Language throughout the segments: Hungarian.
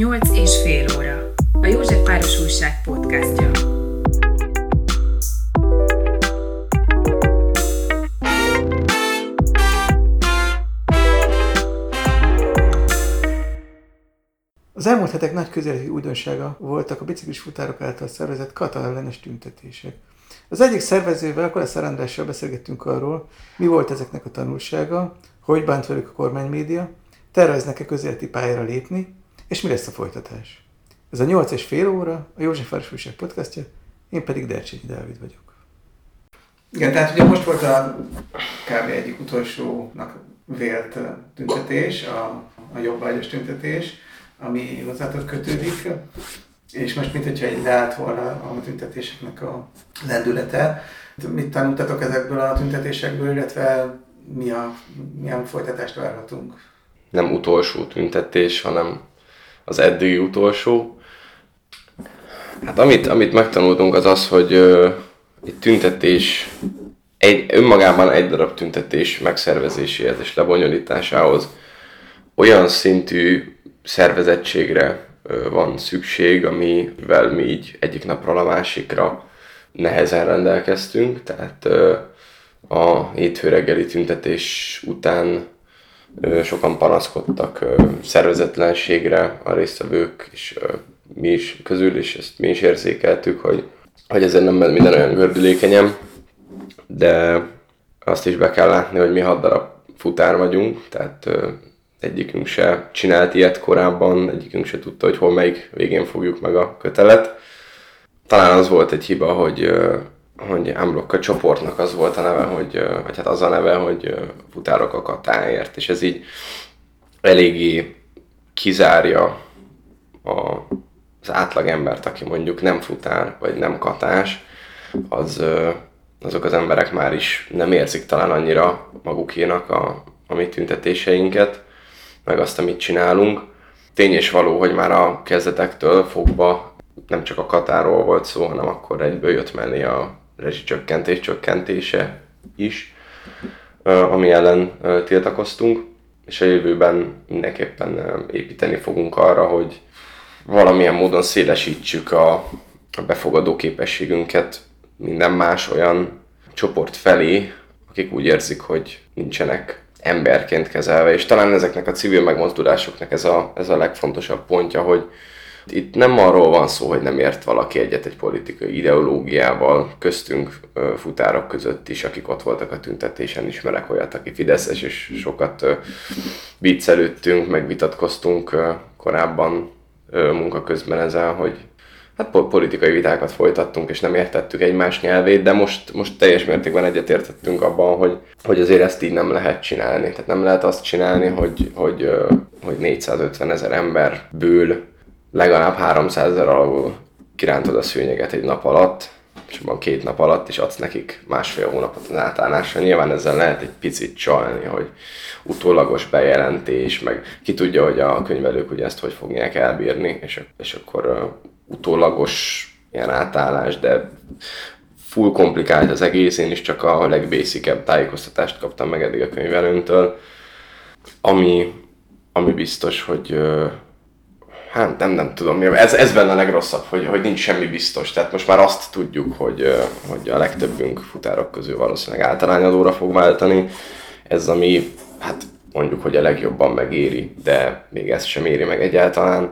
8,5 óra. A József Páros Újság podcastja. Az elmúlt hetek nagy közéleti újdonsága voltak a biciklis futárok által szervezett kataellenes tüntetések. Az egyik szervezővel, Akkora Szarándossal beszélgettünk arról, mi volt ezeknek a tanulsága, hogy bánt velük a kormánymédia, terveznek-e közéleti pályára lépni, és mi lesz a folytatás. Ez a 8,5 óra, a József Páros Újság podcastja, én pedig Dercsényi Dávid vagyok. Igen, tehát ugye most volt a kb. Egyik utolsónak vélt tüntetés, a jobbágyos tüntetés, ami hozzátok kötődik, és most mintha egy leállt volna a tüntetéseknek a lendülete. Mit tanultatok ezekből a tüntetésekből, illetve milyen folytatást várhatunk? Nem utolsó tüntetés, hanem az eddigi utolsó. Hát amit megtanultunk, az az, hogy egy tüntetés, önmagában egy darab tüntetés megszervezéséhez és lebonyolításához olyan szintű szervezettségre van szükség, amivel mi így egyik napról a másikra nehezen rendelkeztünk. Tehát a hétfő reggeli tüntetés után sokan panaszkodtak szervezetlenségre a résztvevők és mi is közül, és ezt mi is érzékeltük, hogy ezen nem ment minden olyan gördülékenyen, de azt is be kell látni, hogy mi 6 darab futár vagyunk, tehát egyikünk se csinált ilyet korábban, egyikünk se tudta, hogy hol melyik végén fogjuk meg a kötelet. Talán az volt egy hiba, hogy Ámblokk a csoportnak az volt a neve, vagy hát az a neve, hogy futárok a katáért, és ez így eléggé kizárja az átlagembert, aki mondjuk nem futár, vagy nem katás, azok az emberek már is nem érzik talán annyira magukénak a mi tüntetéseinket, meg azt, amit csinálunk. Tény és való, hogy már a kezdetektől fogva nem csak a katáról volt szó, hanem akkor egyből jött mellé a rezsicsökkentés csökkentése is, ami ellen tiltakoztunk, és a jövőben mindenképpen építeni fogunk arra, hogy valamilyen módon szélesítsük a befogadó képességünket minden más olyan csoport felé, akik úgy érzik, hogy nincsenek emberként kezelve, és talán ezeknek a civil megmozdulásoknak ez a legfontosabb pontja, hogy itt nem arról van szó, hogy nem ért valaki egyet egy politikai ideológiával, köztünk futárok között is, akik ott voltak a tüntetésen, ismerek olyat, aki fideszes, és sokat viccelődtünk, megvitatkoztunk korábban munka közben ezzel, hogy hát politikai vitákat folytattunk, és nem értettük egymás nyelvét, de most teljes mértékben egyetértettünk abban, hogy azért ezt így nem lehet csinálni. Tehát nem lehet azt csinálni, hogy 450 000 emberből legalább 300 000 alul kirántod a szőnyeget egy nap alatt, és abban 2 nap alatt, és adsz nekik 1,5 hónapot az átállásra. Nyilván ezzel lehet egy picit csalni, hogy utólagos bejelentés, meg ki tudja, hogy a könyvelők ugye ezt hogy fogják elbírni, és akkor utólagos ilyen átállás, de full komplikált az egész, én is csak a legbészikebb tájékoztatást kaptam meg eddig a könyvelőntől, ami biztos, hogy hát nem tudom, ez benne a legrosszabb, hogy nincs semmi biztos. Tehát most már azt tudjuk, hogy a legtöbbünk futárok közül valószínűleg általányadóra fog váltani. Ez ami, hát mondjuk, hogy a legjobban megéri, de még ez sem éri meg egyáltalán,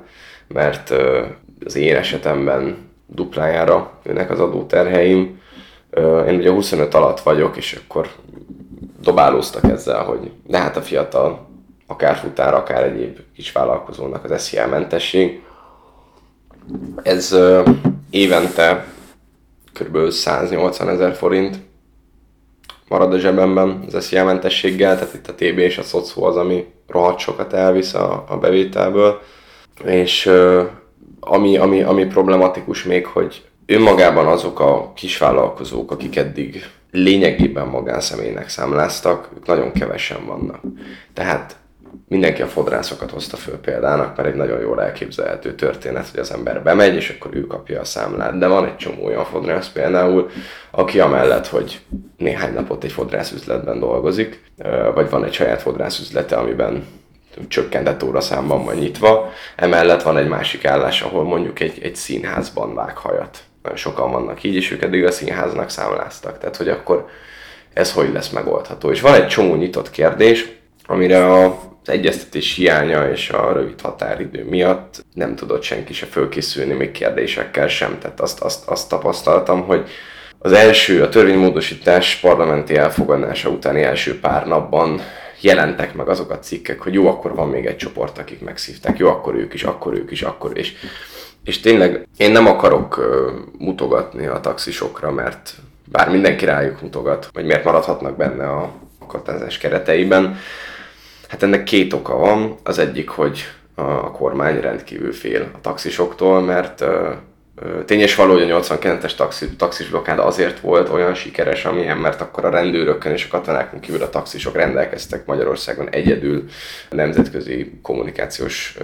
mert az én esetemben duplájára jönnek az adóterheim. Én ugye 25 alatt vagyok, és akkor dobálóztak ezzel, hogy de hát a fiatal, akár futár, akár egyéb kisvállalkozónak az SZIA-mentesség. Ez évente kb. 180 000 forint marad a zsebemben az SZIA-mentességgel, tehát itt a TB és a szocó az, ami rohadt sokat elvisz a bevételből. És ami problematikus még, hogy önmagában azok a kisvállalkozók, akik eddig lényegében magánszemélynek számláztak, ők nagyon kevesen vannak. Tehát mindenki a fodrászokat hozta föl példának, mert egy nagyon jól elképzelhető történet, hogy az ember bemegy, és akkor ő kapja a számlát. De van egy csomó olyan fodrász például, aki amellett, hogy néhány napot egy fodrászüzletben dolgozik, vagy van egy saját fodrászüzlete, amiben csökkentett óraszámban van nyitva. Emellett van egy másik állás, ahol mondjuk egy színházban vág hajat. Nagyon sokan vannak így, és ők eddig a színháznak számláztak. Tehát, hogy akkor ez hogy lesz megoldható. És van egy csomó nyitott kérdés, amire az egyeztetés hiánya és a rövid határidő miatt nem tudott senki se fölkészülni, még kérdésekkel sem. Tehát azt tapasztaltam, hogy az első, a törvénymódosítás parlamenti elfogadása utáni első pár napban jelentek meg azok a cikkek, hogy jó, akkor van még egy csoport, akik megszívták, jó, akkor ők is. És tényleg én nem akarok mutogatni a taxisokra, mert bár mindenki rájuk mutogat, vagy miért maradhatnak benne a katázás kereteiben. Hát ennek két oka van. Az egyik, hogy a kormány rendkívül fél a taxisoktól, mert tény és való, hogy a 89-es taxis blokkád azért volt olyan sikeres, amilyen, mert akkor a rendőrökön és a katonákon kívül a taxisok rendelkeztek Magyarországon egyedül nemzetközi kommunikációs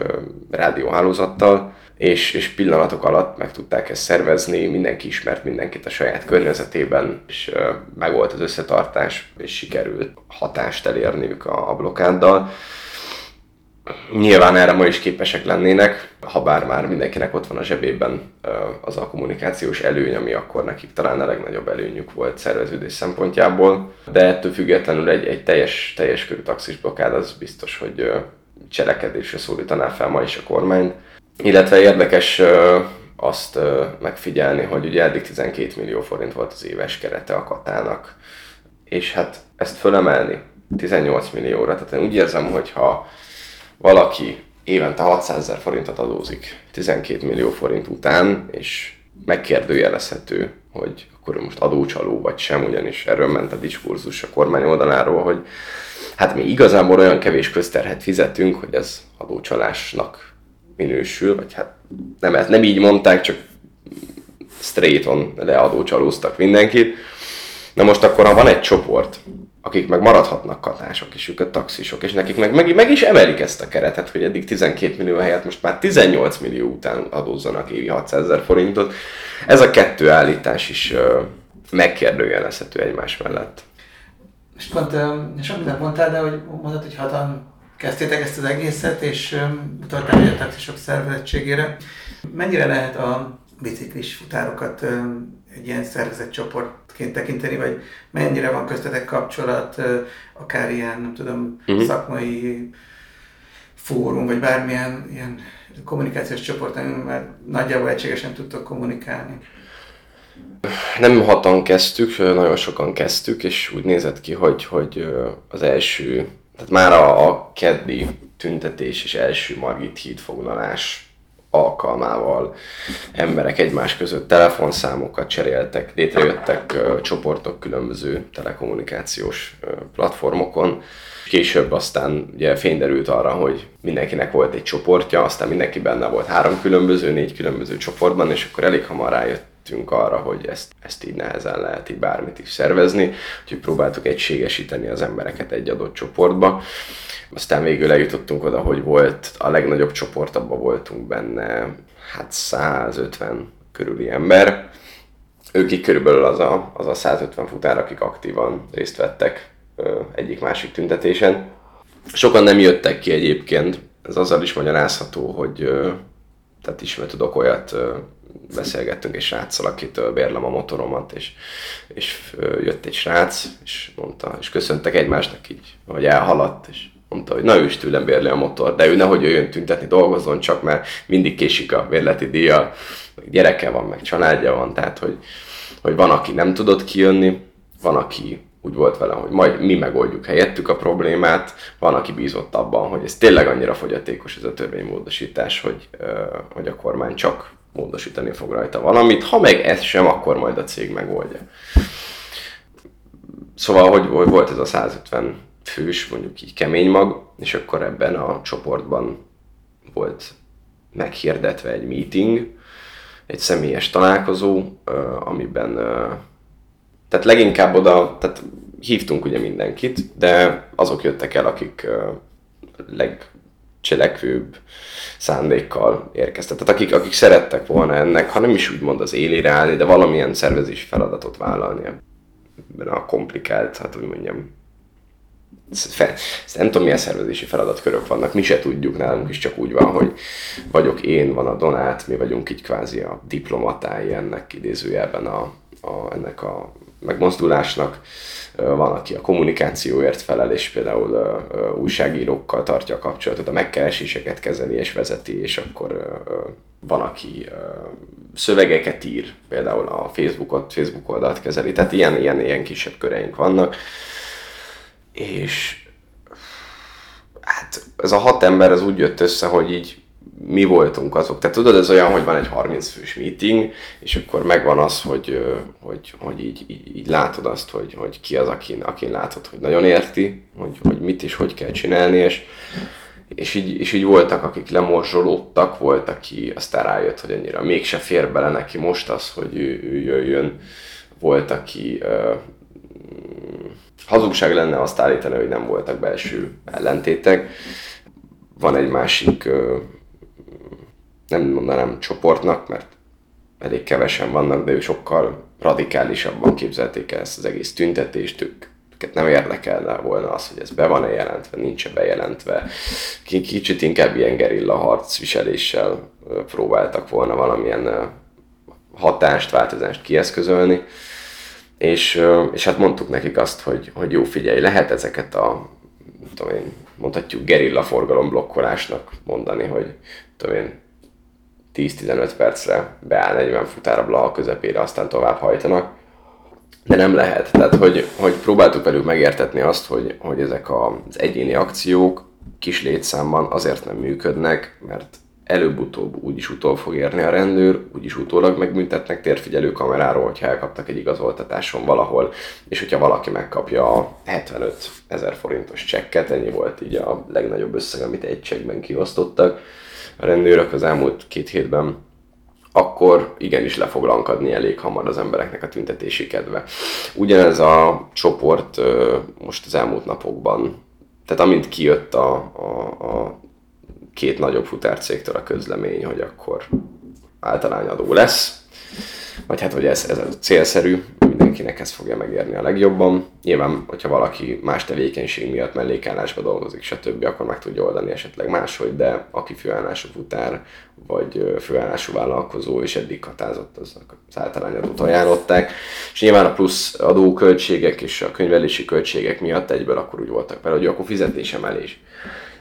rádióhálózattal, és pillanatok alatt meg tudták ezt szervezni, mindenki ismert mindenkit a saját környezetében, és megvolt az összetartás, és sikerült hatást elérniük a blokkáddal. Nyilván erre ma is képesek lennének, ha bár már mindenkinek ott van a zsebében az a kommunikációs előny, ami akkor nekik talán a legnagyobb előnyük volt szerveződés szempontjából, de ettől függetlenül egy teljes körű taxis blokkád az biztos, hogy cselekedésre szólítaná fel ma is a kormányt. Illetve érdekes azt megfigyelni, hogy ugye eddig 12 millió forint volt az éves kerete a katának, és hát ezt fölemelni 18 millióra, tehát én úgy érzem, hogy ha valaki évente 600 000 forintot adózik 12 millió forint után, és megkérdőjelezhető, hogy akkor most adócsaló vagy sem, ugyanis erről ment a diskurzus a kormány oldaláról, hogy hát mi igazából olyan kevés közterhet fizetünk, hogy ez adócsalásnak minősül, vagy hát nem így mondták, csak straight-on leadócsalóztak mindenkit. Na most akkor, ha van egy csoport, akik meg maradhatnak katások, és ők a taxisok, és nekik meg is emelik ezt a keretet, hogy eddig 12 millió helyett most már 18 millió után adózzanak évi 600 000 forintot. Ez a kettő állítás is megkérdőjelezhető egymás mellett. És pont sok mindent mondtál, de hogy mondod, hogy hatan kezdtétek ezt az egészet, és utaltál a taxisok szervezettségére. Mennyire lehet a biciklis futárokat egy ilyen szervezetcsoportként tekinteni, vagy mennyire van köztetek kapcsolat, akár ilyen, nem tudom, szakmai fórum, vagy bármilyen ilyen kommunikációs csoport, amiben már nagyjából egységesen tudtok kommunikálni? Nem hatan kezdtük, nagyon sokan kezdtük, és úgy nézett ki, hogy az első, tehát már a keddi tüntetés és első Margit híd foglalás alkalmával emberek egymás között telefonszámokat cseréltek, létrejöttek csoportok különböző telekommunikációs platformokon. Később aztán ugye fényderült arra, hogy mindenkinek volt egy csoportja, aztán mindenki benne volt 3 különböző, 4 különböző csoportban, és akkor elég hamar rájöttünk arra, hogy ezt így nehezen lehet így bármit is szervezni, úgyhogy próbáltuk egységesíteni az embereket egy adott csoportba. Aztán végül eljutottunk oda, hogy volt a legnagyobb csoport, abban voltunk benne, hát 150 körüli ember. Ők így körülbelül az a 150 futár, akik aktívan részt vettek egyik-másik tüntetésen. Sokan nem jöttek ki egyébként, ez azzal is magyarázható, hogy tehát ismét tudok olyat, beszélgettünk egy sráccal, akitől bérlem a motoromat, és jött egy srác, és mondta, és köszöntek egymásnak így, hogy elhaladt, és mondta, hogy na ő is tőlem bérli a motor, de ő nehogy jöjjön tüntetni, dolgozzon csak, mert mindig késik a bérleti díja, gyereke van, meg családja van, tehát hogy van, aki nem tudott kijönni, van, aki úgy volt vele, hogy majd mi megoldjuk helyettük a problémát, van, aki bízott abban, hogy ez tényleg annyira fogyatékos ez a törvénymódosítás, hogy a kormány csak módosítani fog rajta valamit, ha meg ez sem, akkor majd a cég megoldja. Szóval, hogy volt ez a 150 fős, mondjuk így kemény mag, és akkor ebben a csoportban volt meghirdetve egy meeting, egy személyes találkozó, amiben tehát leginkább oda, tehát hívtunk ugye mindenkit, de azok jöttek el, akik legcselekvőbb szándékkal érkeztek. Tehát akik szerettek volna ennek, ha nem is úgymond az élére állni, de valamilyen szervezési feladatot vállalni ebben a komplikált, hát úgy mondjam, nem tudom, milyen szervezési feladatkörök vannak, mi se tudjuk, nálunk is csak úgy van, hogy vagyok én, van a Donát, mi vagyunk így kvázi a diplomatái ennek idézőjelben ennek a megmozdulásnak. Van, aki a kommunikációért felel, és például újságírókkal tartja a kapcsolatot, a megkereséseket kezeli és vezeti, és akkor van, aki szövegeket ír, például a Facebook oldalt kezeli, tehát ilyen kisebb köreink vannak. És hát ez a 6 ember az úgy jött össze, hogy így mi voltunk azok. Tehát tudod, ez olyan, hogy van egy 30 fős meeting, és akkor megvan az, hogy így látod azt, hogy ki az, akin látod, hogy nagyon érti, hogy mit és hogy kell csinálni, és így voltak, akik lemorzsolódtak, volt, aki aztán rájött, hogy annyira mégse fér bele neki most az, hogy ő jöjjön, volt, aki... hazugság lenne azt állítani, hogy nem voltak belső ellentétek. Van egy másik, nem mondanám csoportnak, mert elég kevesen vannak, de ők sokkal radikálisabban képzelték el ezt az egész tüntetést. Őket nem érdekelne volna az, hogy ez be van-e jelentve, nincs-e bejelentve. Kicsit inkább ilyen gerilla harcviseléssel próbáltak volna valamilyen hatást, változást kieszközölni. És hát mondtuk nekik azt, hogy jó, figyelj, lehet ezeket a, tudom én, mondhatjuk gerilla forgalom blokkolásnak mondani, hogy tudom én, 10-15 percre beáll 40 futára Blaha közepére, aztán tovább hajtanak, de nem lehet. Tehát, hogy próbáltuk velük megértetni azt, hogy ezek az egyéni akciók kis létszámban azért nem működnek, mert előbb-utóbb úgyis utol fog érni a rendőr, úgyis utólag megbüntetnek térfigyelő kameráról, hogyha elkaptak egy igazoltatáson valahol, és hogyha valaki megkapja a 75 000 forintos csekket, ennyi volt így a legnagyobb összeg, amit egy csekkben kiosztottak a rendőrök az elmúlt 2 hétben, akkor igenis le fog lankadni elég hamar az embereknek a tüntetési kedve. Ugyanez a csoport most az elmúlt napokban, tehát amint kijött a 2 nagyobb futárcégtől a közlemény, hogy akkor általányadó lesz, vagy hát, hogy ez célszerű, mindenkinek ez fogja megérni a legjobban. Nyilván, hogyha valaki más tevékenység miatt mellékállásba dolgozik, stb., akkor meg tudja oldani esetleg máshogy, de aki főállású futár, vagy főállású vállalkozó, és eddig katázott, aznak az általányadót ajánlották. És nyilván a plusz adóköltségek és a könyvelési költségek miatt egyből akkor úgy voltak vele, hogy akkor fizetésemelés.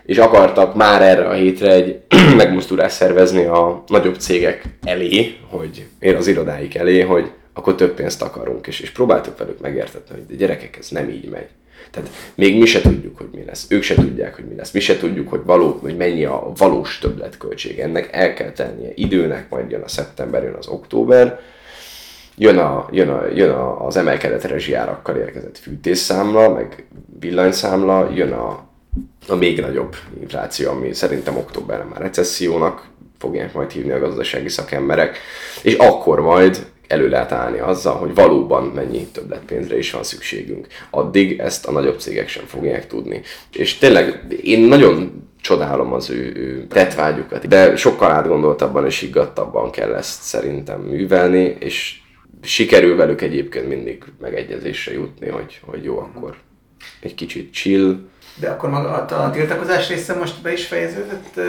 És akartak már erre a hétre egy megmozdulást szervezni a nagyobb cégek elé, hogy ér az irodáik elé, hogy akkor több pénzt akarunk, és próbáltuk velük megértetni, hogy de gyerekek, ez nem így megy. Tehát még mi se tudjuk, hogy mi lesz, ők se tudják, hogy mi lesz, mi se tudjuk, hogy mennyi a valós többletköltség. Ennek el kell tennie időnek, majd jön a szeptember, jön az október, jön az emelkedett rezsiárakkal érkezett fűtésszámla, meg villanyszámla, jön a még nagyobb infláció, ami szerintem októberben már recessziónak fogják majd hívni a gazdasági szakemberek, és akkor majd elő lehet állni azzal, hogy valóban mennyi többletpénzre is van szükségünk. Addig ezt a nagyobb cégek sem fogják tudni. És tényleg én nagyon csodálom az ő tettvágyukat, de sokkal átgondoltabban és higgadtabban kell ezt szerintem művelni, és sikerül velük egyébként mindig megegyezésre jutni, hogy jó, akkor egy kicsit chill. De akkor maga a tiltakozás része most be is fejeződött,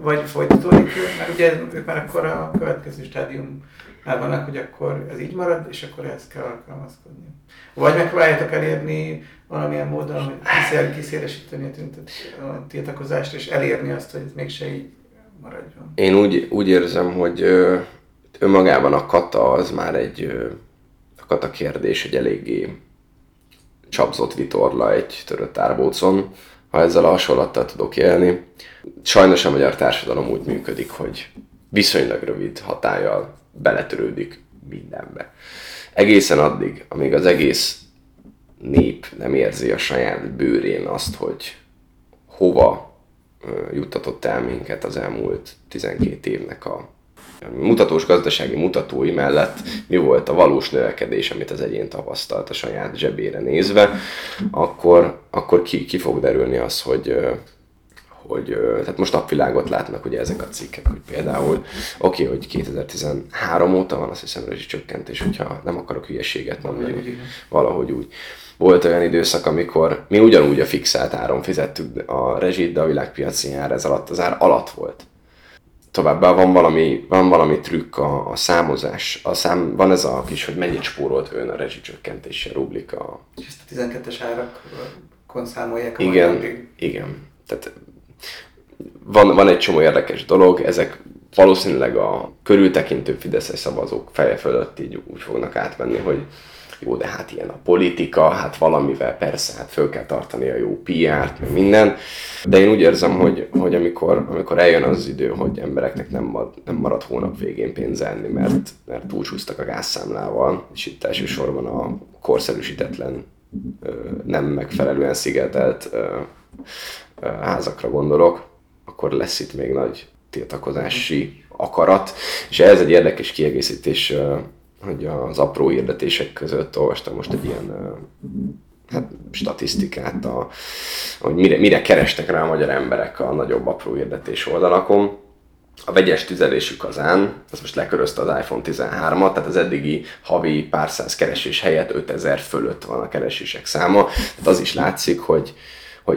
vagy folytatódik? Mert ugye ők már akkor a következő stádiumnál vannak, hogy akkor ez így marad, és akkor ehhez kell alkalmazkodni. Vagy megpróbáljátok elérni valamilyen módon, hogy kiszélesíteni a tiltakozást, és elérni azt, hogy ez mégse így maradjon. Én úgy érzem, hogy önmagában a kata az már a kata kérdés, egy eléggé csapzott vitorla egy törött árbócon, ha ezzel a hasonlattal tudok élni. Sajnos a magyar társadalom úgy működik, hogy viszonylag rövid hatállyal beletörődik mindenbe. Egészen addig, amíg az egész nép nem érzi a saját bőrén azt, hogy hova juttatott el minket az elmúlt 12 évnek a mutatós gazdasági mutatói mellett mi volt a valós növekedés, amit az egyén tapasztalt a saját zsebére nézve, akkor ki fog derülni az, hogy, hogy tehát most napvilágot látnak ugye ezek a cikkek, hogy például oké, hogy 2013 óta van azt hiszem rezsicsökkentés, hogyha nem akarok hülyeséget mondani, valahogy úgy. Volt olyan időszak, amikor mi ugyanúgy a fixált áron fizettük a rezsit, de a világpiaci ár ez alatt, az ár alatt volt. Továbbá van valami trükk a számozás. Van ez a kis, hogy mennyit spórolt ön a rezsicsökkentéssel rublik a... És ezt a 12-es árakon számolják a majdondig. Igen. Tehát van egy csomó érdekes dolog, ezek valószínűleg a körültekintő fideszes szavazók feje fölött így úgy fognak átmenni, hogy jó, de hát ilyen a politika, hát valamivel persze, hát föl kell tartani a jó PR-t, meg minden. De én úgy érzem, hogy amikor eljön az idő, hogy embereknek nem marad hónap végén pénz enni, mert túlcsúsztak a gázszámlával, és itt elsősorban a korszerűsítetlen, nem megfelelően szigetelt házakra gondolok, akkor lesz itt még nagy tiltakozási akarat. És ez egy érdekes kiegészítés, hogy az apró hirdetések között olvastam most egy ilyen statisztikát, hogy mire kerestek rá a magyar emberek a nagyobb apró hirdetés oldalakon. A vegyes tüzelésű kazán, az most lekörözte az iPhone 13-at, tehát az eddigi havi pár száz keresés helyett 5000 fölött van a keresések száma. Tehát az is látszik, hogy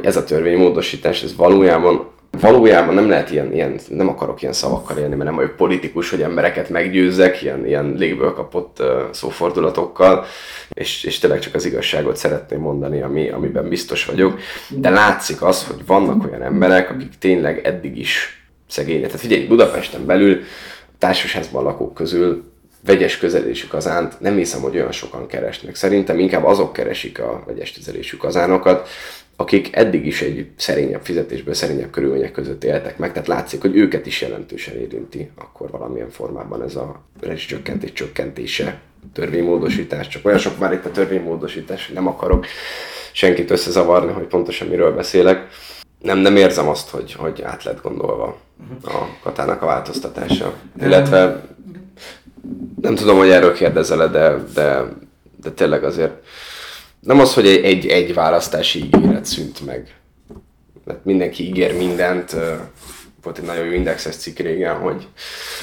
ez a törvénymódosítás, ez valójában nem lehet ilyen, nem akarok ilyen szavakkal élni, mert nem vagyok politikus, hogy embereket meggyőzzek, ilyen légből kapott szófordulatokkal, és tényleg csak az igazságot szeretném mondani, amiben biztos vagyok. De látszik az, hogy vannak olyan emberek, akik tényleg eddig is szegények. Tehát figyelj, Budapesten belül társasházban lakók közül vegyes közelésű kazánt nem hiszem, hogy olyan sokan keresnek. Szerintem inkább azok keresik a vegyes közelésű kazánokat, akik eddig is egy szerényebb fizetésből, szerényebb körülmények között éltek meg, tehát látszik, hogy őket is jelentősen érinti akkor valamilyen formában ez a rezsicsökkentés csökkentése, törvénymódosítás. Csak olyan sok már itt a törvénymódosítás, nem akarok senkit összezavarni, hogy pontosan miről beszélek. Nem érzem azt, hogy át lett gondolva a katának a változtatása. Illetve nem tudom, hogy erről kérdezel, de tényleg azért nem az, hogy egy választási ígéret szűnt meg. Mert mindenki ígér mindent. Volt egy nagyon jó indexes cikk régen, hogy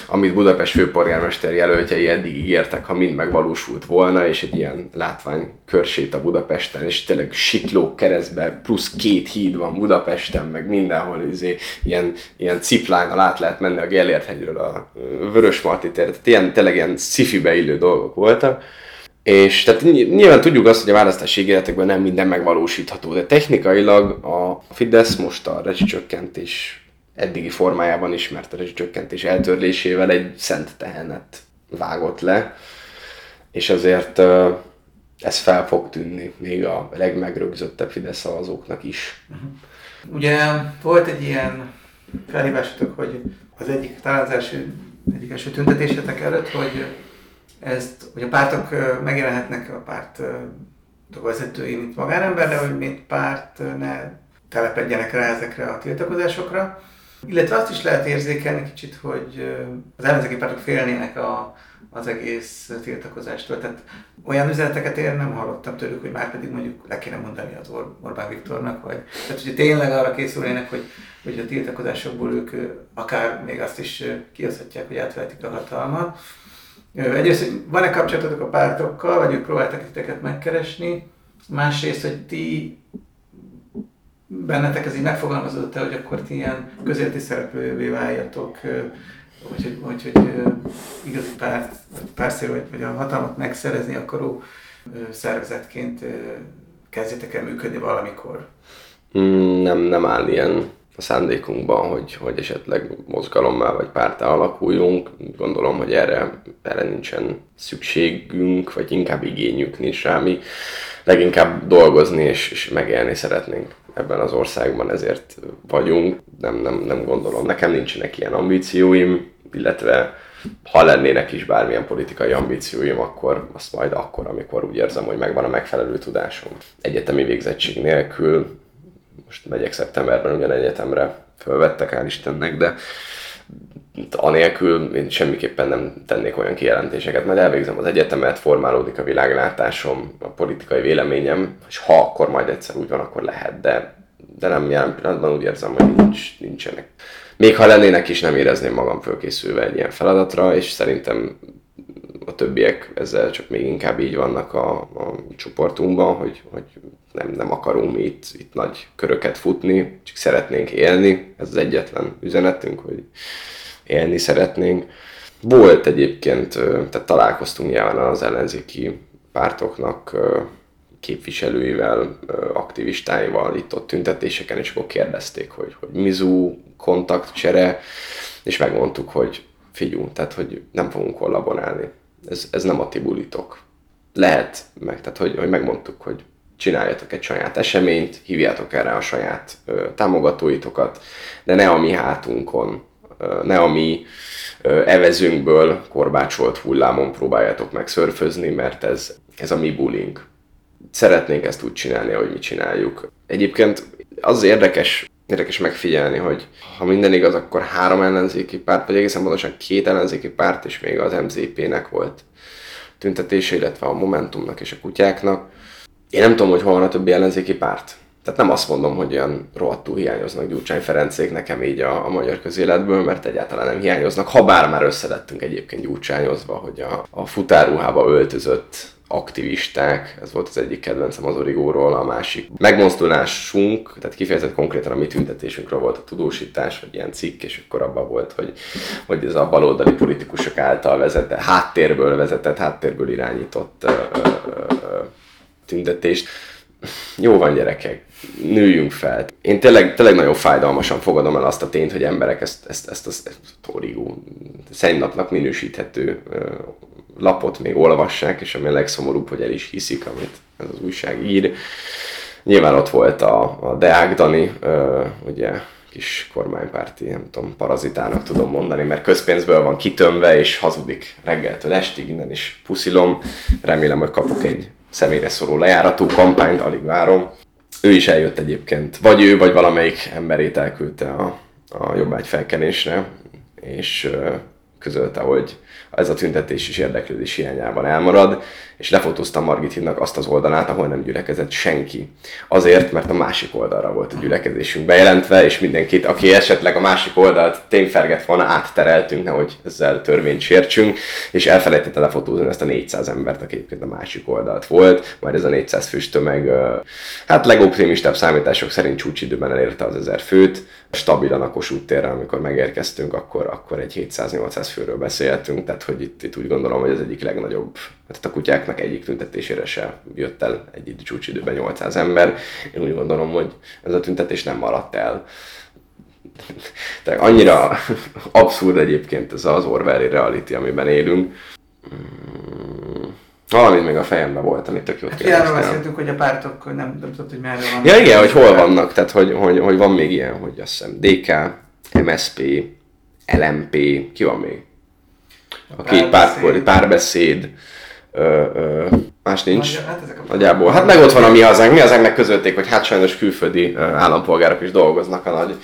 amit Budapest főpolgármester jelöltjei eddig ígértek, ha mind megvalósult volna, és egy ilyen látvány körsét a Budapesten, és tényleg siklók keresztben, plusz 2 híd van Budapesten, meg mindenhol ilyen ciplánnal át lehet menni a Gellért-hegyről a Vörösmarty térre. Tehát tényleg ilyen sci-fibe illő dolgok voltak. És tehát nyilván tudjuk azt, hogy a választási ígéretekben nem minden megvalósítható, de technikailag a Fidesz most a rezsicsökkentés eddigi formájában ismert a rezsicsökkentés eltörlésével egy szent tehenet vágott le, és azért ez fel fog tűnni még a legmegrögzöttebb Fidesz szavazóknak is. Ugye volt egy ilyen felhívásatok, hogy az egyik talán az első tüntetésetek előtt, hogy hogy a pártok megjelenhetnek, a párt vezetői, mint magánember, de hogy mint párt ne telepedjenek rá ezekre a tiltakozásokra. Illetve azt is lehet érzékelni kicsit, hogy az ellenzéki pártok félnének az egész tiltakozástól. Tehát olyan üzeneteket én nem hallottam tőlük, hogy már pedig mondjuk le kéne mondani az Orbán Viktornak, vagy... Tehát ugye tényleg arra készülnének, hogy a tiltakozásokból ők akár még azt is kihozhatják, hogy átvehetik a hatalmat. Egyrészt, hogy van-e kapcsolatotok a pártokkal, vagy ők próbáltak titeket megkeresni, másrészt, hogy bennetek ez így megfogalmazódott-e, hogy akkor ti ilyen közéleti szereplővé váljatok, hogy igazi pártszerű, vagy a hatalmat megszerezni akaró szervezetként kezdjetek el működni valamikor? Nem áll ilyen a szándékunkban, hogy esetleg mozgalommá vagy párttá alakuljunk. Gondolom, hogy erre nincsen szükségünk, vagy inkább igényünk nincs rá. Mi leginkább dolgozni és megélni szeretnénk ebben az országban, ezért vagyunk. Nem gondolom. Nekem nincsenek ilyen ambícióim, illetve ha lennének is bármilyen politikai ambícióim, akkor azt majd akkor, amikor úgy érzem, hogy megvan a megfelelő tudásom. Egyetemi végzettség nélkül most megyek szeptemberben ugyan egyetemre, fölvettek, hál' Istennek, de anélkül én semmiképpen nem tennék olyan kijelentéseket, mert elvégzem az egyetemet, formálódik a világlátásom, a politikai véleményem, és ha akkor majd egyszer úgy van, akkor lehet, de de nem jelen pillanatban úgy érzem, hogy nincsenek. Még ha lennének is, nem érezném magam fölkészülve egy ilyen feladatra, és szerintem a többiek ezzel csak még inkább így vannak a csoportunkban, hogy nem akarunk mi itt nagy köröket futni, csak szeretnénk élni. Ez az egyetlen üzenetünk, hogy élni szeretnénk. Volt egyébként, tehát találkoztunk nyilván az ellenzéki pártoknak képviselőivel, aktivistáival itt-ott tüntetéseken, és akkor kérdezték, hogy mizú, kontaktcsere, és megmondtuk, hogy figyú, tehát hogy nem fogunk kollaborálni. Ez nem a ti bulitok. Lehet, meg, tehát hogy megmondtuk, hogy csináljatok egy saját eseményt, hívjátok erre a saját támogatóitokat, de ne a mi hátunkon, ne a mi evezünkből korbácsolt hullámon próbáljátok meg szörfözni, mert ez a mi bulink. Szeretnénk ezt úgy csinálni, ahogy mi csináljuk. Egyébként az érdekes megfigyelni, hogy ha minden igaz, akkor 3 ellenzéki párt, vagy egészen pontosan 2 ellenzéki párt, és még az MZP-nek volt tüntetése, illetve a Momentumnak és a Kutyáknak. Én nem tudom, hogy hol van a többi ellenzéki párt. Tehát nem azt mondom, hogy olyan rohadtul hiányoznak Gyurcsány Ferencék nekem így a magyar közéletből, mert egyáltalán nem hiányoznak, ha bár már összedettünk egyébként gyurcsányozva, hogy a futárruhába öltözött aktivisták, ez volt az egyik kedvencem az Origóról, a másik megmozdulásunk, tehát kifejezett konkrétan a mi tüntetésünkről volt a tudósítás, vagy ilyen cikk, és akkor abban volt, hogy ez a baloldali politikusok által vezetett, háttérből irányított tüntetést. Jó van, gyerekek, nőjünk fel. Én tényleg nagyon fájdalmasan fogadom el azt a tényt, hogy emberek ezt a Origó szennynapnak minősíthető lapot még olvassák, és ami a legszomorúbb, hogy el is hiszik, amit ez az újság ír. Nyilván ott volt a Deák Dani, ugye kis kormánypárti, nem tudom, parazitának tudom mondani, mert közpénzből van kitömve, és hazudik reggeltől estig, innen is puszilom. Remélem, hogy kapok egy személyre szóló lejáratú kampányt, alig várom. Ő is eljött egyébként, vagy ő, vagy valamelyik emberét elküldte a jobbágyfelkenésre, és közölte, hogy ez a tüntetés is érdeklődés hiányában elmarad, és lefotóztam Margit hídnak azt az oldalát, ahol nem gyülekezett senki. Azért, mert a másik oldalra volt a gyülekezésünk bejelentve, és mindenkit, aki esetleg a másik oldalt tényferget volna, áttereltünk, nehogy ezzel törvényt sértsünk, és elfelejtette lefotózni ezt a 400 embert, aki egyébként a másik oldalt volt, majd ez a 400 fős tömeg, hát legoptimistább számítások szerint csúcsidőben elérte az 1000 főt, stabilan a Kossuth térre, amikor megérkeztünk, akkor egy 700-800 főről beszéltünk, tehát hogy itt úgy gondolom, hogy az egyik legnagyobb, tehát a Kutyáknak egyik tüntetésére se jött el egy csúcsidőben 800 ember. Én úgy gondolom, hogy ez a tüntetés nem maradt el. Tehát annyira abszurd egyébként ez az orwelli reality, amiben élünk. Valamint még a fejemben volt, amit tök jól kérdeztem. Arról beszéltünk, hogy a pártok nem tudod, hogy merre vannak. Ja igen, hogy hol vannak, tehát hogy van még ilyen, hogy azt hiszem DK, MSZP, LMP, ki van még? A két párbeszéd, más nincs. Nagyjából. Hát meg ott van a Mi Hazánk. Mi Hazánknak közölték, hogy hát sajnos külföldi állampolgárok is dolgoznak a nagy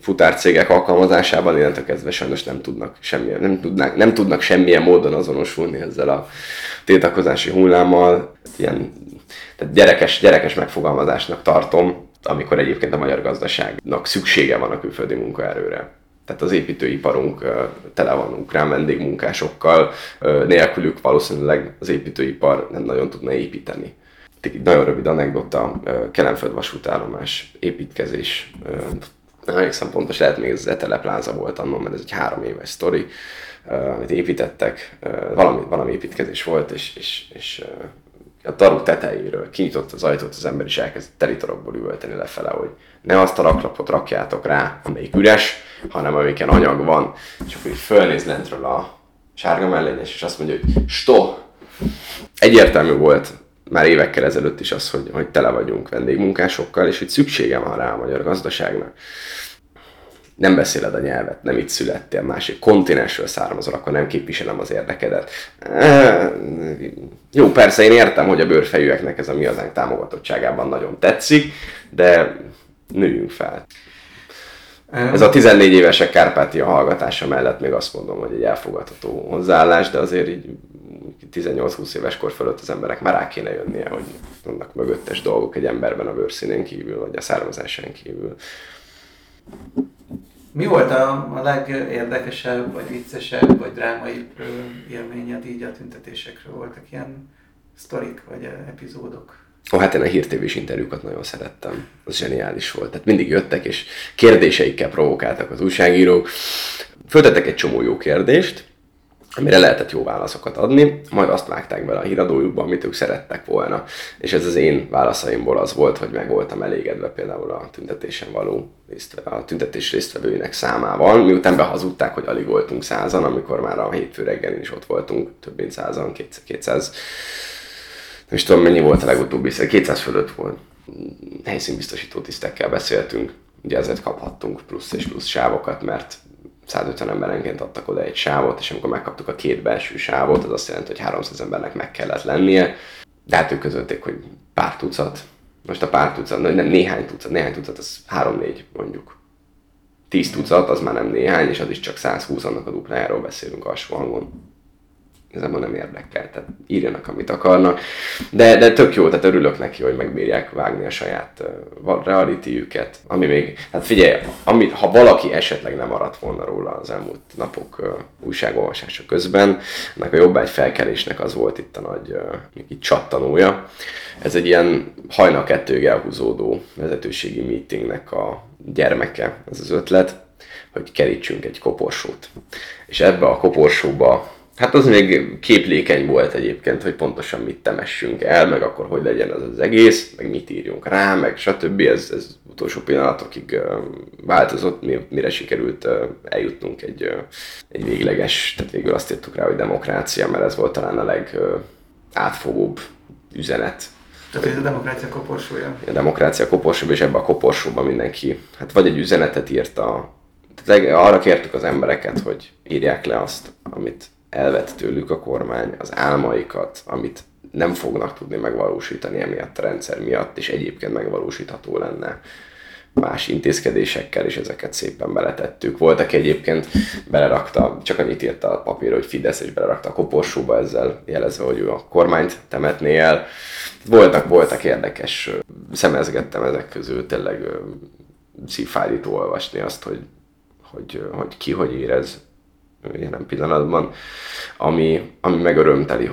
futárcégek alkalmazásában, innentől kezdve sajnos nem tudnak semmilyen módon azonosulni ezzel a tiltakozási hullámmal. Ilyen, tehát gyerekes megfogalmazásnak tartom, amikor egyébként a magyar gazdaságnak szüksége van a külföldi munkaerőre. Tehát az építőiparunk tele van ukrán vendégmunkásokkal, nélkülük valószínűleg az építőipar nem nagyon tudna építeni. Egy nagyon rövid anekdota, Kelenföld vasútállomás építkezés, egészen pontos, lehet még ez Etelepláza volt annak, mert ez egy 3 éves sztori, amit építettek, valami építkezés volt, és a daru tetejéről kinyitott az ajtót, az ember is elkezdett telitorokból üvölteni lefele, hogy ne azt a raklapot rakjátok rá, amelyik üres, hanem amiken anyag van. És akkor így fölnéz lentről a sárga mellényes, és azt mondja, hogy stop! Egyértelmű volt már évekkel ezelőtt is az, hogy tele vagyunk vendégmunkásokkal, és hogy szüksége van rá a magyar gazdaságnak. Nem beszéled a nyelvet, nem itt születtél, másik kontinensről származol, akkor nem képviselem az érdekedet. Jó, persze én értem, hogy a bőrfejűeknek ez a Mi Hazánk támogatottságában nagyon tetszik, de nőjünk fel. Ez a 14 évesek Kárpátia hallgatása mellett még azt mondom, hogy egy elfogadható hozzáállás, de azért így 18-20 éves kor fölött az emberek már rá kéne jönnie, hogy vannak mögöttes dolgok egy emberben a bőrszínén kívül, vagy a származásán kívül. Mi volt a legérdekesebb, vagy viccesebb, vagy drámai élményed így a tüntetésekről? Voltak ilyen sztorik, vagy epizódok? Hát én a hírtévés interjúkat nagyon szerettem. Az zseniális volt. Tehát mindig jöttek, és kérdéseikkel provokáltak az újságírók. Föltettek egy csomó jó kérdést, amire lehetett jó válaszokat adni, majd azt vágták bele a híradójukba, amit ők szerettek volna. És ez az én válaszaimból az volt, hogy meg voltam elégedve például a tüntetésen való a tüntetés résztvevőinek számával, miután behazudták, hogy alig voltunk 100-an, amikor már a hétfő reggelén is ott voltunk, több mint 100-an, 200. Nem is tudom, mennyi volt a legutóbbi, 200 fölött volt. Helyszínbiztosító tisztekkel beszéltünk, ugye ezért kaphattunk plusz és plusz sávokat, mert 150 emberenként adtak oda egy sávot, és amikor megkaptuk a két belső sávot, az azt jelenti, hogy 300 embernek meg kellett lennie. De hát ők közölték, hogy pár tucat. Most a pár tucat, nem néhány tucat, az 3-4 mondjuk. 10 tucat, az már nem néhány, és az is csak 120, annak a duplájáról beszélünk alsó hangon. Igazából nem érdekel, tehát írjanak, amit akarnak. De tök jó, tehát örülök neki, hogy megbírják vágni a saját realityjüket. Ami még, hát figyelj, ha valaki esetleg nem maradt volna róla az elmúlt napok újságolvasása közben, ennek a jobbágy felkelésnek az volt itt a nagy csattanója. Ez egy ilyen hajnal 2-ig elhúzódó vezetőségi meetingnek a gyermeke, ez az ötlet, hogy kerítsünk egy koporsót. És ebbe a koporsóba hát az még képlékeny volt egyébként, hogy pontosan mit temessünk el, meg akkor hogy legyen az az egész, meg mit írjunk rá, meg stb. Ez utolsó pillanatokig változott, mire sikerült eljutnunk egy végleges, tehát végül azt írtuk rá, hogy demokrácia, mert ez volt talán a legátfogóbb üzenet. Tehát ez a demokrácia koporsója? A demokrácia koporsója, és ebben a koporsóban mindenki, hát vagy egy üzenetet írt arra kértük az embereket, hogy írják le azt, amit elvett tőlük a kormány, az álmaikat, amit nem fognak tudni megvalósítani emiatt a rendszer miatt, és egyébként megvalósítható lenne más intézkedésekkel, és ezeket szépen beletettük. Volt, aki egyébként belerakta, csak annyit írta a papírra, hogy Fidesz, és belerakta a koporsóba, ezzel jelezve, hogy ő a kormányt temetné el. Voltak érdekes, szemezgettem ezek közül, tényleg szívfájdító olvasni azt, hogy ki hogy érez jelen pillanatban, ami meg örömteli,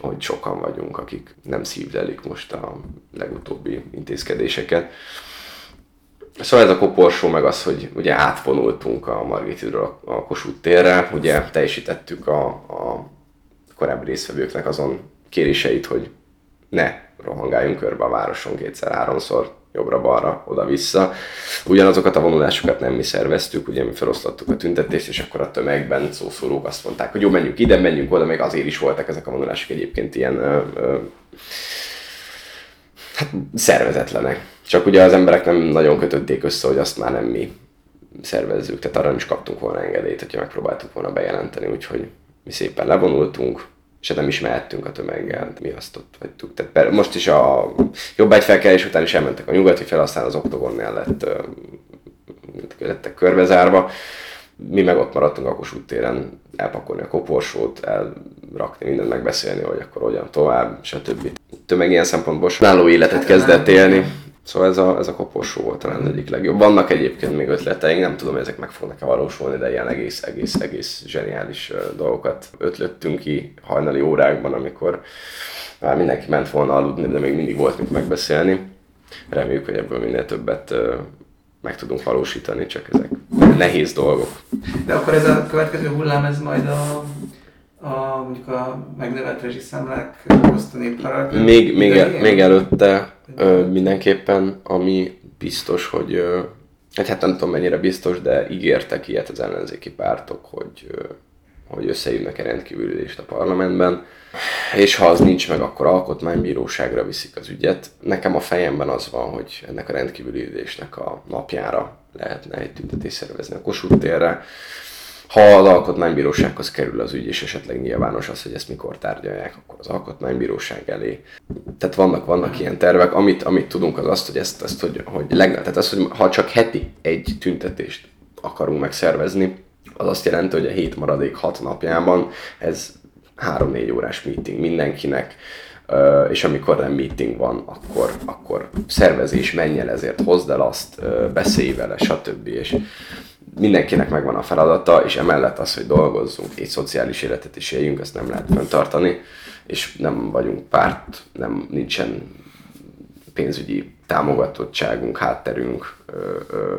hogy sokan vagyunk, akik nem szívlelik most a legutóbbi intézkedéseket. Szóval ez a koporsó meg az, hogy ugye átvonultunk a Margit hídról a Kossuth térre, ugye teljesítettük a korábbi résztvevőknek azon kéréseit, hogy ne rohangáljunk körbe a városon 2-3-szor, jobbra-balra, oda-vissza. Ugyanazokat a vonulásokat nem mi szerveztük, ugye mi felosztottuk a tüntetést, és akkor a tömegben szószólók azt mondták, hogy jó, menjünk ide, menjünk oda, még azért is voltak ezek a vonulások egyébként ilyen szervezetlenek. Csak ugye az emberek nem nagyon kötötték össze, hogy azt már nem mi szervezzük, tehát arra nem is kaptunk volna engedélyt, hogyha megpróbáltuk volna bejelenteni, úgyhogy mi szépen levonultunk, és nem is mehettünk a tömeggel, mi azt ott vagytuk. Tehát most is a jobbágy felkelés után is elmentek a nyugati fel, aztán az Oktogonnál lettek körbezárva. Mi meg ott maradtunk a Kossuth téren elpakolni a koporsót, elrakni mindent, megbeszélni, hogy akkor hogyan tovább, stb. Tömeg ilyen szempontból náló életet kezdett élni. Szóval ez a koporsó volt talán az egyik legjobb. Vannak egyébként még ötleteink, nem tudom, hogy ezek meg fognak-e valósulni, de ilyen egész zseniális dolgokat ötlöttünk ki hajnali órákban, amikor már mindenki ment volna aludni, de még mindig volt mit megbeszélni. Reméljük, hogy ebből minél többet meg tudunk valósítani, csak ezek nehéz dolgok. De akkor ez a következő hullám, ez majd mondjuk a megnövelt rezsiszámlák osztó népharag? Még előtte mindenképpen, ami biztos, hogy hát nem tudom mennyire biztos, de ígértek ilyet az ellenzéki pártok, hogy összejönnek-e rendkívülülést a parlamentben, és ha az nincs meg, akkor alkotmánybíróságra viszik az ügyet. Nekem a fejemben az van, hogy ennek a rendkívülülésnek a napjára lehetne egy tüntetést szervezni a Kossuth térre. Ha az alkotmánybírósághoz kerül az ügy, és esetleg nyilvános az, hogy ezt mikor tárgyalják, akkor az alkotmánybíróság elé. Tehát vannak ilyen tervek, amit tudunk az azt, hogy ha csak heti egy tüntetést akarunk megszervezni, az azt jelenti, hogy a hét maradék 6 napjában ez 3-4 órás meeting mindenkinek, és amikor nem meeting van, akkor szervezés, menj el ezért, hozd el azt, beszélj vele, stb. És mindenkinek megvan a feladata, és emellett az, hogy dolgozzunk, egy szociális életet is éljünk, ezt nem lehet fenntartani, és nem vagyunk párt, nincsen pénzügyi támogatottságunk, hátterünk,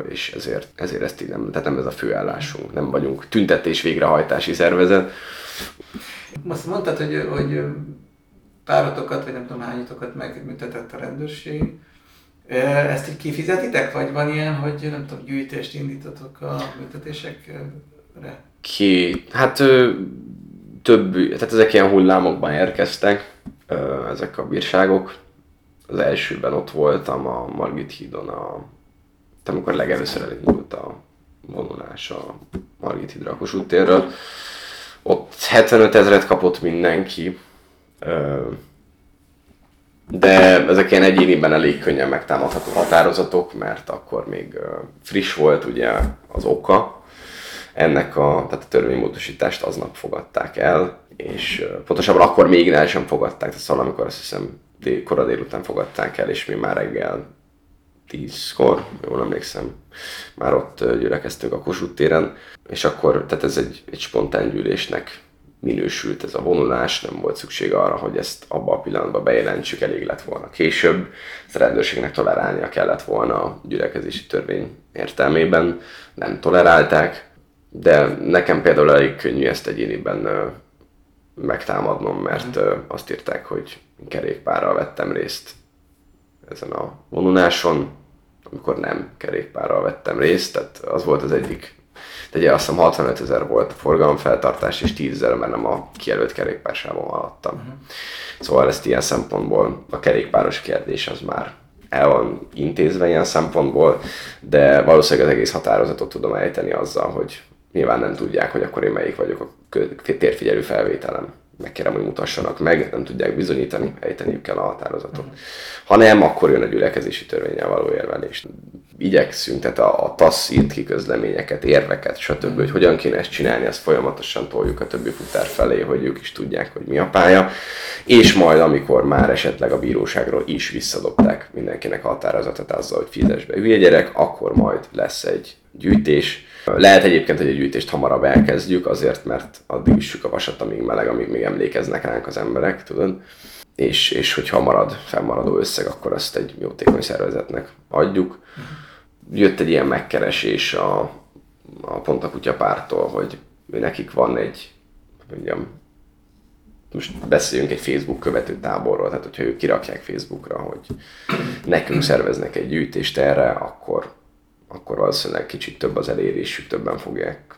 és ezért ezt így nem ez a főállásunk, nem vagyunk tüntetés végrehajtási szervezet. Most mondtad, hogy páratokat, vagy nem tudom hányitokat megbüntetett a rendőrség. Ezt így kifizetitek? Vagy van ilyen, hogy nem tudom, gyűjtést indítotok a büntetésekre? Tehát ezek ilyen hullámokban érkeztek, ezek a bírságok. Az elsőben ott voltam a Margit hídon, amikor legelőször elindult a vonulás a Margit hídra a Kossuth térről. Ott 75 000-et kapott mindenki, de ezek ilyen egyéniben elég könnyen megtámadható határozatok, mert akkor még friss volt ugye az oka. Tehát a törvénymódosítást aznap fogadták el, és pontosabban akkor még el sem fogadták, tehát valamikor azt hiszem kora délután fogadták el, és mi már reggel 10-kor, jól emlékszem, már ott gyülekeztünk a Kossuth téren, és akkor tehát ez egy spontán gyűlésnek minősült ez a vonulás, nem volt szükség arra, hogy ezt abban a pillanatban bejelentsük, elég lett volna később. Ezt a rendőrségnek tolerálnia kellett volna a gyülekezési törvény értelmében, nem tolerálták, de nekem például elég könnyű ezt egyéniben megtámadnom, mert azt írták, hogy kerékpárral vettem részt ezen a vonuláson, amikor nem kerékpárral vettem részt, tehát az volt az egyik. Ugye azt hiszem 65 000 volt a forgalomfeltartás, és 10 000, mert nem a kijelölt kerékpársávon haladtam. Szóval ezt ilyen szempontból a kerékpáros kérdés az már el van intézve ilyen szempontból, de valószínűleg az egész határozatot tudom ejteni azzal, hogy nyilván nem tudják, hogy akkor én melyik vagyok a térfigyelő felvételem. Megkérem, hogy mutassanak meg, nem tudják bizonyítani, ejteniük kell a határozatot. Ha nem, akkor jön a gyülekezési törvénnyel való érvelés. Igyekszünk, tehát a TASZ írt ki közleményeket, érveket, stb., hogy hogyan kéne ezt csinálni, ezt folyamatosan toljuk a többi futár felé, hogy ők is tudják, hogy mi a pálya. És majd, amikor már esetleg a bíróságról is visszadobták mindenkinek a határozatát azzal, hogy fizess be hülye gyerek, akkor majd lesz egy gyűjtés. Lehet egyébként, hogy a gyűjtést hamarabb elkezdjük, azért, mert addig üssük a vasat, amíg meleg, amíg még emlékeznek ránk az emberek, tudod. És hogyha fennmaradó összeg, akkor azt egy jótékony szervezetnek adjuk. Jött egy ilyen megkeresés a Pontakutya párttól, hogy nekik van egy, most beszéljünk egy Facebook követő táborról, tehát hogyha ők kirakják Facebookra, hogy nekünk szerveznek egy gyűjtést erre, akkor valószínűleg kicsit több az elérésük,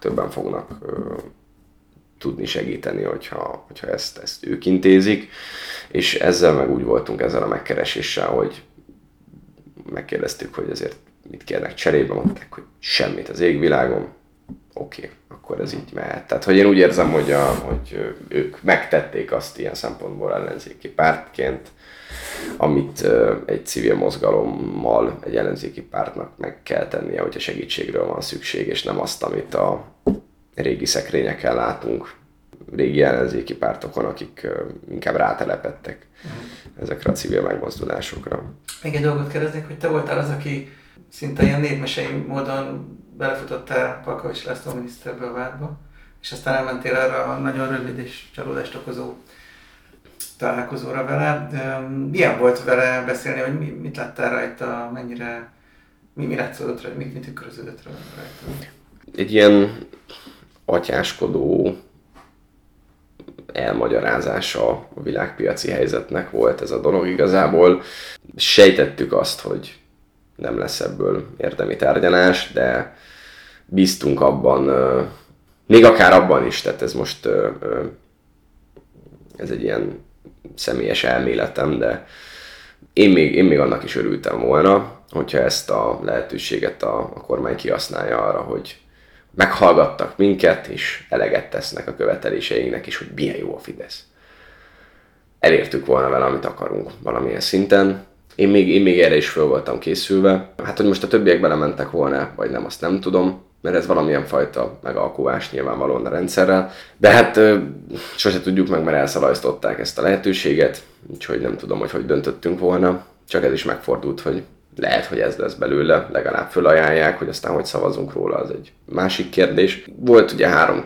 többen fognak tudni segíteni, hogyha ezt ők intézik. És ezzel meg úgy voltunk ezzel a megkereséssel, hogy megkérdeztük, hogy ezért mit kérnek cserébe, mondták, hogy semmit az égvilágon. Oké, akkor ez így mehet. Tehát, hogy én úgy érzem, hogy ők megtették azt ilyen szempontból ellenzéki pártként, amit egy civil mozgalommal, egy ellenzéki pártnak meg kell tennie, hogyha segítségről van szükség, és nem azt, amit a régi szekrényekkel látunk, régi ellenzéki pártokon, akik inkább rátelepedtek ezekre a civil megmozdulásokra. Még egy dolgot kérdeznék, hogy te voltál az, aki szinte ilyen népmesei módon belefutottál Palkovics László miniszterbe a vádba, és aztán elmentél arra a nagyon rövid és csalódást okozó találkozóra vele. Milyen volt vele beszélni, hogy mit láttál rajta, mennyire, mi látszódott rajta, mi tükröződött rajta? Egy ilyen atyáskodó elmagyarázása a világpiaci helyzetnek volt ez a dolog igazából. Sejtettük azt, hogy nem lesz ebből érdemi tárgyalás, de bíztunk abban, még akár abban is, tehát ez most ez egy ilyen személyes elméletem, de én még annak is örültem volna, hogyha ezt a lehetőséget a kormány kihasználja arra, hogy meghallgattak minket, és eleget tesznek a követeléseinknek is, hogy milyen jó a Fidesz. Elértük volna vele, amit akarunk valamilyen szinten. Én még erre is föl voltam készülve. Hát, hogy most a többiek belementek volna, vagy nem, azt nem tudom, mert ez valamilyen fajta megalkuvás nyilvánvalóan a rendszerrel. De hát sose tudjuk meg, mert elszalajztották ezt a lehetőséget, úgyhogy nem tudom, hogy döntöttünk volna. Csak ez is megfordult, hogy lehet, hogy ez lesz belőle, legalább fölajánlják, hogy aztán hogy szavazunk róla, az egy másik kérdés. Volt ugye három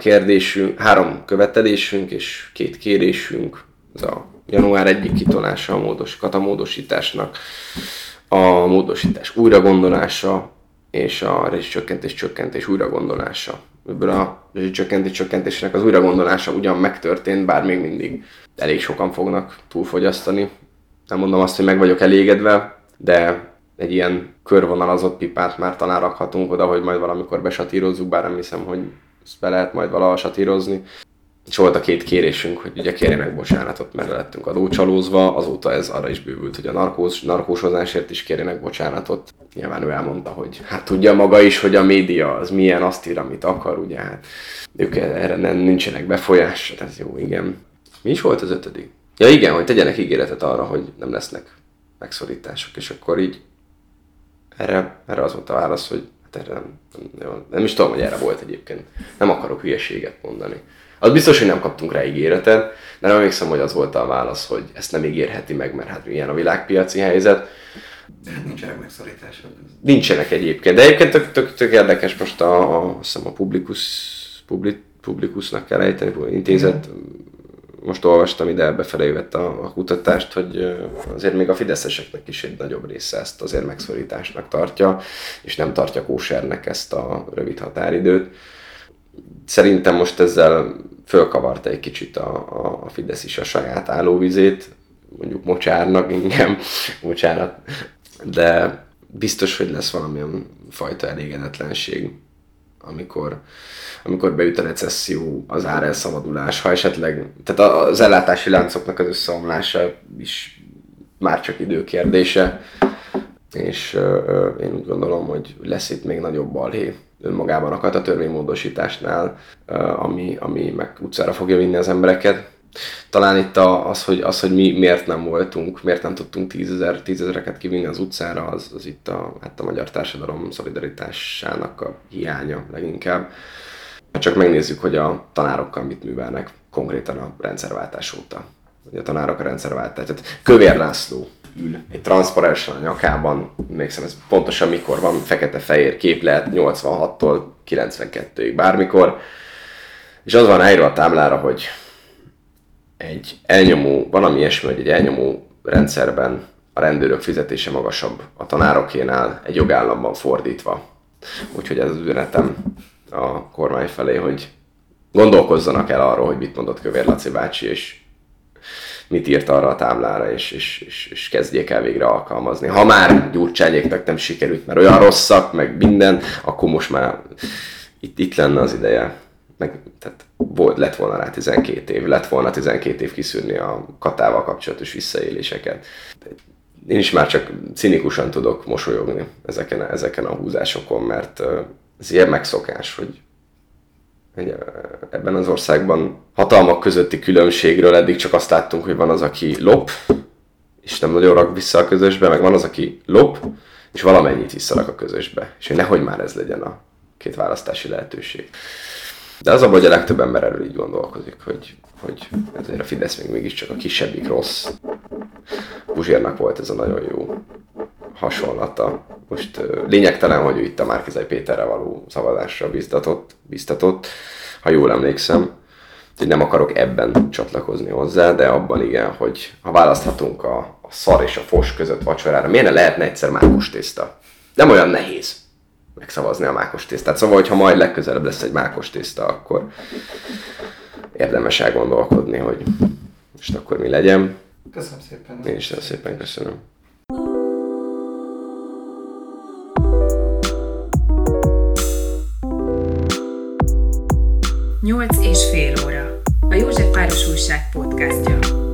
követelésünk és 2 kérésünk, az a január 1. kitolása a módosításnak, a módosítás újragondolása és a rezsicsökkentés újragondolása. Ebből a rezsicsökkentésnek az újragondolása ugyan megtörtént, bár még mindig elég sokan fognak túlfogyasztani. Nem mondom azt, hogy meg vagyok elégedve, de egy ilyen körvonalazott pipát már talán rakhatunk oda, hogy majd valamikor besatírozzuk, bár nem hiszem, hogy ezt be lehet majd valaha satírozni. És volt a 2 kérésünk, hogy ugye kérjenek bocsánatot, mert lettünk adócsalózva, azóta ez arra is bővült, hogy a narkósozásért is kérjenek bocsánatot. Nyilván ő elmondta, hogy hát tudja maga is, hogy a média az milyen, azt ír, amit akar, ugye hát ők erre nincsenek befolyás, ez jó, igen. Mi is volt az 5.? Ja igen, hogy tegyenek ígéretet arra, hogy nem lesznek megszorítások, és akkor így erre az volt a válasz, hogy hát erre nem is tudom, hogy erre volt egyébként. Nem akarok hülyeséget mondani. Az biztos, hogy nem kaptunk rá ígéretet, de nem emlékszem, hogy az volt a válasz, hogy ezt nem ígérheti meg, mert hát ilyen a világpiaci helyzet. De hát nincsenek megszorítások. Nincsenek egyébként, de egyébként tök érdekes most a publikusnak kell ejteni, intézet. Most olvastam ide, befelé vett a kutatást, hogy azért még a fideszeseknek is egy nagyobb része ezt azért megszorításnak tartja, és nem tartja kósernek ezt a rövid határidőt. Szerintem most ezzel fölkavarta egy kicsit a Fidesz is a saját állóvizét, mondjuk mocsárnak, igen, mocsánat, de biztos, hogy lesz valamilyen fajta elégedetlenség, amikor beüt a recesszió, az árelszabadulás, ha esetleg, tehát az ellátási láncoknak az összeomlása is már csak időkérdése, és én úgy gondolom, hogy lesz itt még nagyobb balhé önmagában akadt a törvénymódosításnál, ami meg utcára fogja vinni az embereket. Talán itt az, hogy mi miért nem voltunk, miért nem tudtunk tízezreket kivinni az utcára, az itt a magyar társadalom szolidaritásának a hiánya leginkább. Csak megnézzük, hogy a tanárokkal mit művelnek konkrétan a rendszerváltás óta. Ugye a tanárok a rendszerváltás. Tehát Kövér László ül egy transzparensen a nyakában, emlékszem, ez pontosan mikor van, fekete-fehér kép lehet 86-tól 92-ig bármikor, és az van írva a táblára, hogy egy elnyomó rendszerben a rendőrök fizetése magasabb a tanárokénál, egy jogállamban fordítva. Úgyhogy ez az üzenetem a kormány felé, hogy gondolkozzanak el arról, hogy mit mondott Kövér Laci bácsi, és mit írt arra a táblára, és kezdjék el végre alkalmazni. Ha már Gyurcsányéknak nem sikerült, mert olyan rosszak, meg minden, akkor most már itt lenne az ideje. Tehát lett volna rá 12 év, kiszűrni a Katával kapcsolatos visszaéléseket. Én is már csak cinikusan tudok mosolyogni ezeken a húzásokon, mert ez ilyen megszokás, hogy ebben az országban hatalmak közötti különbségről eddig csak azt láttunk, hogy van az, aki lop, és nem nagyon rak vissza a közösbe, meg van az, aki lop, és valamennyit visszarak a közösbe. És hogy nehogy már ez legyen a két választási lehetőség. De az a baj, hogy a legtöbb ember erről így gondolkozik, hogy ezért a Fidesz még mégiscsak a kisebbik rossz. Puzsérnak volt ez a nagyon jó hasonlata. Most lényegtelen, hogy ő itt a Márki-Zay Péterre való szavazásra biztatott, ha jól emlékszem. Úgyhogy nem akarok ebben csatlakozni hozzá, de abban igen, hogy ha választhatunk a szar és a fos között vacsorára, miért ne lehetne egyszer mákostészta? Nem olyan nehéz megszavazni a mákostésztát. Szóval, hogyha majd legközelebb lesz egy mákostészta, akkor érdemes elgondolkodni, hogy most akkor mi legyen. Köszönöm szépen. Én is szépen köszönöm. Nyolc és fél óra. A József Páros Újság podcastja.